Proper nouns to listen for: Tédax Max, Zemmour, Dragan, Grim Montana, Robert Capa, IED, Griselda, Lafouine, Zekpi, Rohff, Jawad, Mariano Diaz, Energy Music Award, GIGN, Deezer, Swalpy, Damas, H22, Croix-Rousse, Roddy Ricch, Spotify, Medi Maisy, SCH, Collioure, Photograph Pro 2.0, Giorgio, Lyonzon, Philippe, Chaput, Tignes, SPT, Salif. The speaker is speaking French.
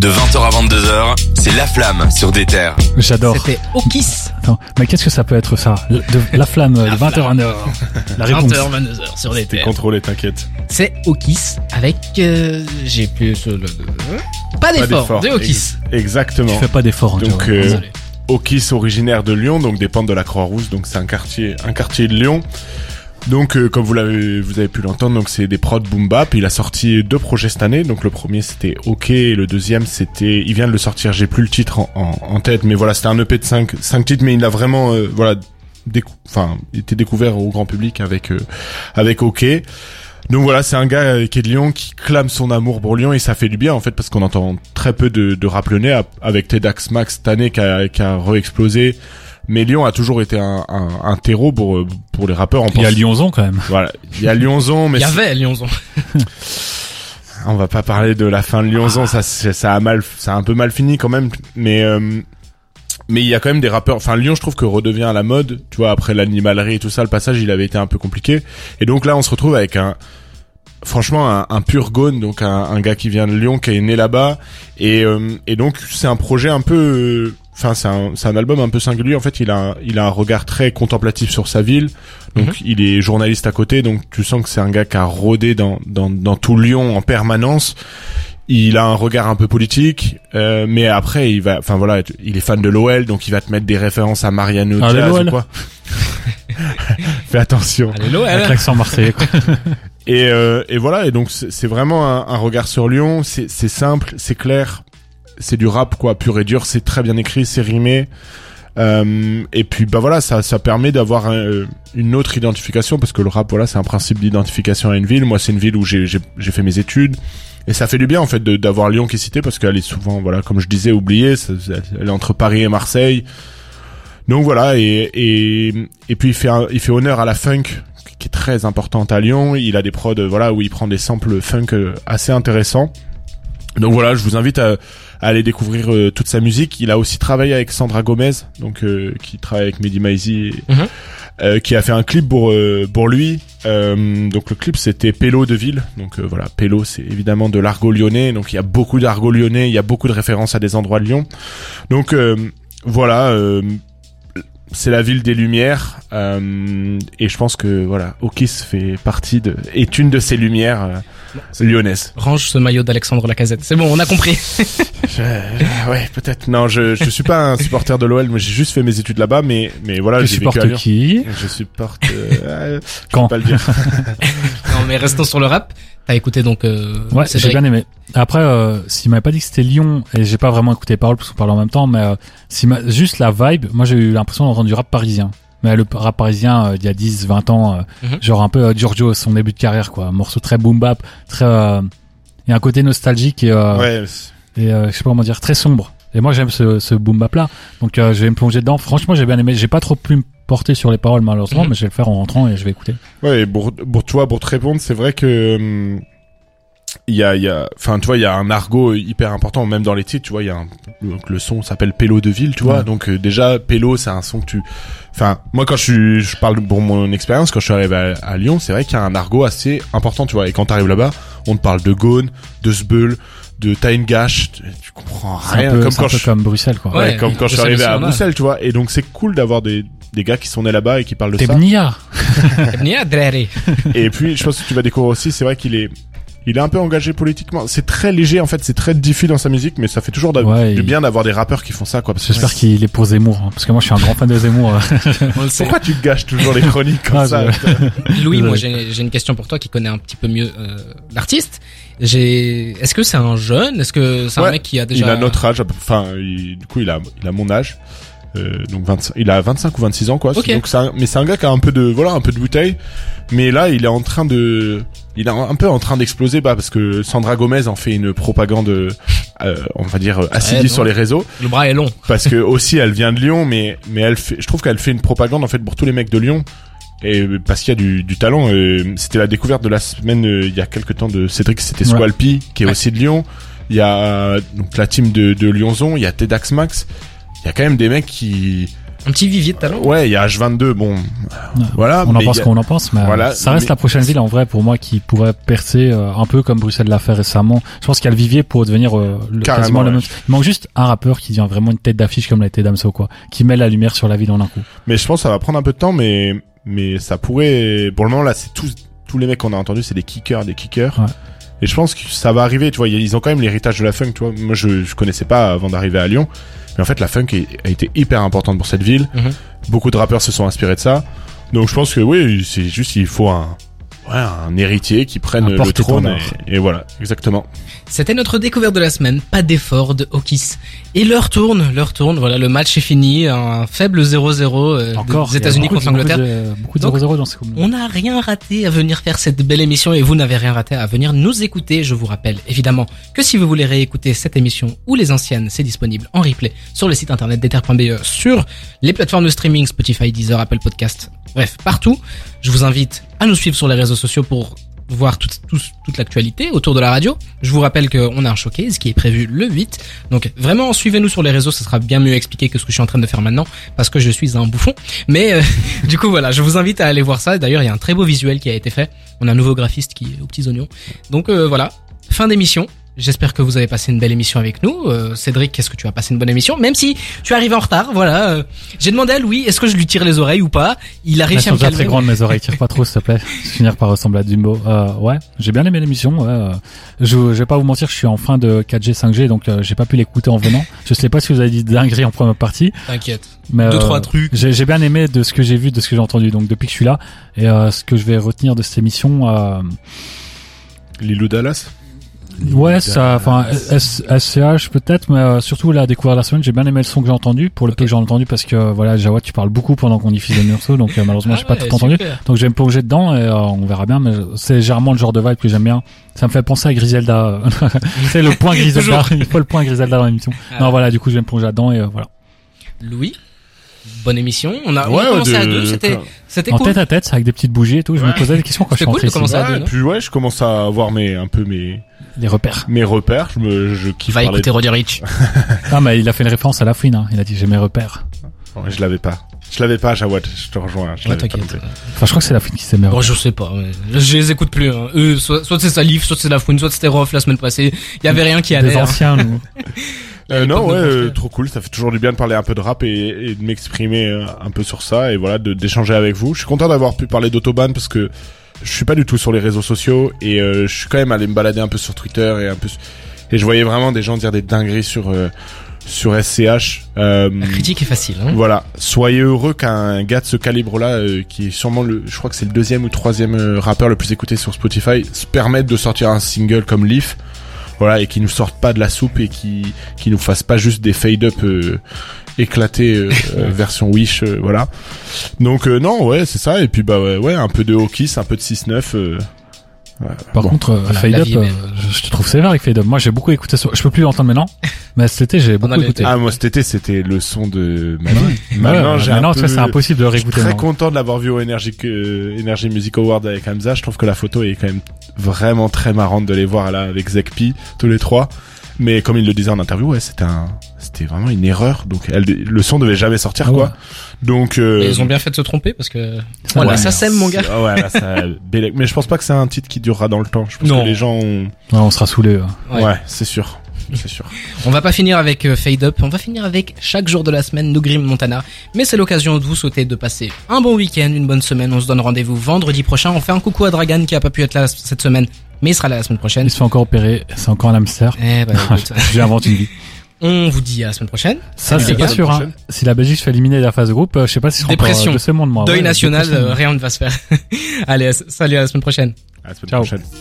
De 20h à 22h, c'est La Flamme sur des terres. J'adore. C'était Okis. Attends, mais qu'est-ce que ça peut être ça? La Flamme de 20h à 1h. La réponse. 20h à 22h sur des terres. T'es contrôlé, t'inquiète. C'est Okis avec... j'ai plus... Pas d'effort. De Okis. Exactement. Tu fais pas d'effort. Donc, Okis originaire de Lyon, donc dépend de la Croix-Rousse, donc c'est un quartier de Lyon. Donc, comme vous avez pu l'entendre, donc c'est des prods boom bap. Il a sorti 2 projets cette année. Donc le premier c'était OK, et le deuxième c'était, il vient de le sortir. J'ai plus le titre en tête, mais voilà, c'était un EP de 5 titres, mais il a vraiment été découvert au grand public avec OK. Donc voilà, c'est un gars qui est de Lyon, qui clame son amour pour Lyon, et ça fait du bien en fait, parce qu'on entend très peu de rap lyonnais, avec Tédax Max cette année qui a re-explosé. Mais Lyon a toujours été un terreau pour les rappeurs. Il y a Lyonzon quand même. Voilà, il y a Lyonzon, mais il y avait Lyonzon. On va pas parler de la fin de Lyonzon, ça a un peu mal fini quand même. Mais il y a quand même des rappeurs. Enfin, Lyon, je trouve que redevient à la mode. Tu vois, après l'animalerie et tout ça, le passage il avait été un peu compliqué. Et donc là, on se retrouve avec un pur Gaune, donc un gars qui vient de Lyon, qui est né là-bas, et donc c'est un projet un peu. Enfin, c'est un album un peu singulier. En fait, il a un regard très contemplatif sur sa ville. Donc, il est journaliste à côté. Donc, tu sens que c'est un gars qui a rodé dans tout Lyon en permanence. Il a un regard un peu politique. Mais après, il est fan de l'OL. Donc, il va te mettre des références à Mariano Diaz ou quoi. Fais attention. Allez, l'OL. Avec l'accent marseillais, quoi. Et voilà. Et donc, c'est vraiment un regard sur Lyon. C'est simple. C'est clair. C'est du rap quoi, pur et dur, c'est très bien écrit, c'est rimé, et puis bah voilà, ça permet d'avoir une autre identification, parce que le rap voilà, c'est un principe d'identification à une ville. Moi c'est une ville où j'ai fait mes études, et ça fait du bien en fait d'avoir Lyon qui est citée, parce qu'elle est souvent voilà, comme je disais, oubliée. Elle est entre Paris et Marseille, donc voilà. Et puis il fait honneur à la funk, qui est très importante à Lyon. Il a des prods voilà, où il prend des samples funk assez intéressants. Donc voilà, je vous invite à aller découvrir toute sa musique. Il a aussi travaillé avec Sandra Gomez, donc qui travaille avec Medi Maisy, qui a fait un clip pour lui. Donc le clip c'était Pélo de ville. Donc voilà, Pélo c'est évidemment de l'argot lyonnais. Donc il y a beaucoup d'argot lyonnais, il y a beaucoup de références à des endroits de Lyon. Donc voilà, c'est la ville des lumières, et je pense que voilà, Okis fait partie est une de ces lumières lyonnaises. Range ce maillot d'Alexandre Lacazette. C'est bon, on a compris. Ouais, peut-être. Non, je suis pas un supporter de l'OL, mais j'ai juste fait mes études là-bas, mais voilà, j'ai vécu à Lyon. Je supporte quand je peux pas le dire. Non, mais restons sur le rap. T'as écouté donc ouais, j'ai bien aimé. Après s'il m'avait pas dit que c'était Lyon, et j'ai pas vraiment écouté les paroles parce qu'on parlait en même temps, mais juste la vibe, moi j'ai eu l'impression d'entendre du rap parisien. Mais le rap parisien il y a 10 20 ans, genre un peu Giorgio, son début de carrière quoi, un morceau très boom bap, très il y a un côté nostalgique et je sais pas comment dire, très sombre. Et moi j'aime ce boom bap là. Donc je vais me plonger dedans. Franchement, j'ai bien aimé, j'ai pas trop pu porté sur les paroles malheureusement, mais je vais le faire en rentrant et je vais écouter. Ouais, et pour te répondre, c'est vrai que il y a enfin tu vois, il y a un argot hyper important même dans les titres, tu vois, il y a donc le son s'appelle Pélo de ville, tu vois. Donc déjà Pélo, c'est un son que tu enfin moi quand je parle pour mon expérience, quand je suis arrivé à Lyon, c'est vrai qu'il y a un argot assez important, tu vois, et quand tu arrives là-bas, on te parle de Gaune, de Sbeul, de Taïn Gash, tu comprends rien, comme Bruxelles quoi. Ouais, comme quand je suis arrivé à Bruxelles, tu vois, et donc c'est cool d'avoir des gars qui sont nés là-bas et qui parlent de ça. Et puis je pense que tu vas découvrir aussi, c'est vrai qu'il est un peu engagé politiquement. C'est très léger en fait, c'est très diffus dans sa musique, mais ça fait toujours du bien d'avoir des rappeurs qui font ça quoi. Parce j'espère qu'il est pour Zemmour, hein, parce que moi je suis un grand fan de Zemmour. Pourquoi tu gâches toujours les chroniques comme ça Louis, moi j'ai une question pour toi qui connais un petit peu mieux l'artiste. Est-ce que c'est un jeune? Est-ce que c'est un mec qui a déjà... Il a notre âge, enfin du coup il a mon âge. Donc il a 25 ou 26 ans quoi. Okay. Donc mais c'est un gars qui a un peu de bouteille, mais là il est un peu en train d'exploser, parce que Sandra Gomez en fait une propagande on va dire assidue sur les réseaux. Le bras est long. Parce que aussi elle vient de Lyon, mais je trouve qu'elle fait une propagande en fait pour tous les mecs de Lyon, et parce qu'il y a du talent. C'était la découverte de la semaine il y a quelques temps de Cédric, c'était Swalpy qui est aussi de Lyon. Il y a donc la team de Lyonzon, il y a Tédax Max. Il y a quand même des mecs qui Un petit vivier de talent. Ouais, il y a H22, bon. Ouais. Voilà. On en pense qu'on en pense, mais voilà, ça reste la prochaine ville en vrai pour moi qui pourrait percer un peu comme Bruxelles l'a fait récemment. Je pense qu'il y a le vivier pour devenir quasiment le même. Il manque juste un rappeur qui devient vraiment une tête d'affiche comme l'a été Damso, quoi. Qui met la lumière sur la ville en un coup. Mais je pense que ça va prendre un peu de temps, mais ça pourrait. Pour le moment, là, c'est tous les mecs qu'on a entendus, c'est des kickers. Ouais. Et je pense que ça va arriver, tu vois, ils ont quand même l'héritage de la funk, tu vois. Moi, je connaissais pas avant d'arriver à Lyon. Mais en fait, la funk a été hyper importante pour cette ville. Mm-hmm. Beaucoup de rappeurs se sont inspirés de ça. Donc, je pense que oui, c'est juste, il faut un héritier qui prenne le trône. Et voilà, exactement. C'était notre découverte de la semaine. Pas d'effort de Okis. Et l'heure tourne. Voilà, le match est fini. Un faible 0-0 des États-Unis contre l'Angleterre. Beaucoup de 0-0 dans ces combats. On n'a rien raté à venir faire cette belle émission et vous n'avez rien raté à venir nous écouter. Je vous rappelle évidemment que si vous voulez réécouter cette émission ou les anciennes, c'est disponible en replay sur le site internet d'Ether.be, sur les plateformes de streaming Spotify, Deezer, Apple Podcasts. Bref, partout. Je vous invite à nous suivre sur les réseaux sociaux pour voir toute l'actualité autour de la radio. Je vous rappelle qu'on a un showcase qui est prévu le 8. Donc vraiment, suivez-nous sur les réseaux, ça sera bien mieux expliqué que ce que je suis en train de faire maintenant parce que je suis un bouffon. Mais du coup, voilà, je vous invite à aller voir ça. D'ailleurs, il y a un très beau visuel qui a été fait. On a un nouveau graphiste qui est aux petits oignons. Donc voilà, fin d'émission. J'espère que vous avez passé une belle émission avec nous. Cédric, est-ce que tu as passé une bonne émission? Même si tu es arrivé en retard, voilà. J'ai demandé à Louis, est-ce que je lui tire les oreilles ou pas? Il a réussi à me calmer. Très grande mes oreilles, tire pas trop s'il te plaît. Je vais finir par ressembler à Dumbo. Ouais, j'ai bien aimé l'émission. Ouais. Je vais pas vous mentir, je suis en fin de 4G, 5G, donc j'ai pas pu l'écouter en venant. Je sais pas si vous avez dit dinguerie en première partie. T'inquiète. Mais, deux, trois trucs. J'ai bien aimé de ce que j'ai vu, de ce que j'ai entendu. Donc depuis que je suis là, et ce que je vais retenir de cette émission, Lilou Dallas. Ouais, ça, enfin, SCH peut-être, mais surtout la découverte de la semaine, j'ai bien aimé le son que j'ai entendu, pour le peu que j'ai entendu, parce que voilà, Jawad, tu parles beaucoup pendant qu'on diffuse les morceaux, donc malheureusement, j'ai pas tout entendu. Donc je vais me plonger dedans et on verra bien, mais c'est généralement le genre de vibe que j'aime bien. Ça me fait penser à Griselda. C'est le point Griselda, il faut le point Griselda dans l'émission. Ah. Non, voilà, du coup, je vais me plonger dedans et voilà. Louis? Bonne émission. On a commencé à deux. C'était cool. En tête à tête, avec des petites bougies et tout. Je me posais des questions quand je suis rentré. C'était cool de commencer à deux. Et puis je commence à avoir les repères. Mes repères. Je kiffe. Va écouter Roddy Ricch. Ah, mais il a fait une référence à Lafouine, hein. Il a dit, j'ai mes repères. Je l'avais pas, Jawad. Je te rejoins. Je crois que c'est Lafouine qui s'est mis. Bon, je sais pas. Ouais. Je les écoute plus, hein. Eux, soit c'est Salif, soit c'est Lafouine, soit c'était Rohff la semaine passée. Il y avait rien qui allait. Des anciens, nous. Non, ouais, trop cool. Ça fait toujours du bien de parler un peu de rap et de m'exprimer un peu sur ça et voilà, d'échanger avec vous. Je suis content d'avoir pu parler d'Autobahn parce que je suis pas du tout sur les réseaux sociaux et je suis quand même allé me balader un peu sur Twitter et un peu et je voyais vraiment des gens dire des dingueries sur SCH. La critique est facile, hein. Voilà. Soyez heureux qu'un gars de ce calibre-là, qui est sûrement je crois que c'est le deuxième ou troisième rappeur le plus écouté sur Spotify, se permette de sortir un single comme Leaf. Voilà, et qui nous sortent pas de la soupe et qui nous fassent pas juste des fade-up éclatés version Wish, voilà. Donc non, ouais, c'est ça. Et puis bah ouais, un peu de Okis, un peu de 6-9. Par contre, fade-up, je te trouve sévère avec fade-up. Moi, j'ai beaucoup écouté. Je peux plus l'entendre maintenant, mais cet été, j'ai beaucoup écouté. Ah, moi, cet été, c'était le son de ma vie. Maintenant, tu vois, c'est impossible de le réécouter. Je suis très content de l'avoir vu au Energy Music Award avec Hamza. Je trouve que la photo est quand même vraiment très marrante de les voir là avec Zekpi, tous les trois. Mais comme il le disait en interview, ouais, c'était vraiment une erreur. Donc, le son devait jamais sortir, quoi. Donc, ils ont bien fait de se tromper parce que voilà, ça sème, mon gars. Ouais, là, ça. Mais je pense pas que c'est un titre qui durera dans le temps. Je pense que les gens on sera saoulés. Ouais, c'est sûr. C'est sûr. On va pas finir avec Fade Up, on va finir avec chaque jour de la semaine de Grim Montana. Mais c'est l'occasion de vous souhaiter de passer un bon week-end, une bonne semaine. On se donne rendez-vous vendredi prochain. On fait un coucou à Dragan qui a pas pu être là cette semaine, mais il sera là la semaine prochaine. Il se fait encore opérer, c'est encore un hamster. J'ai inventé une vie. On vous dit à la semaine prochaine. Ça, c'est pas sûr, hein. Si la Belgique se fait éliminer de la phase groupe, je sais pas si je rentre de ce monde, moi. Deuil national, rien ne va se faire. Allez, salut, à la semaine prochaine. À la semaine prochaine.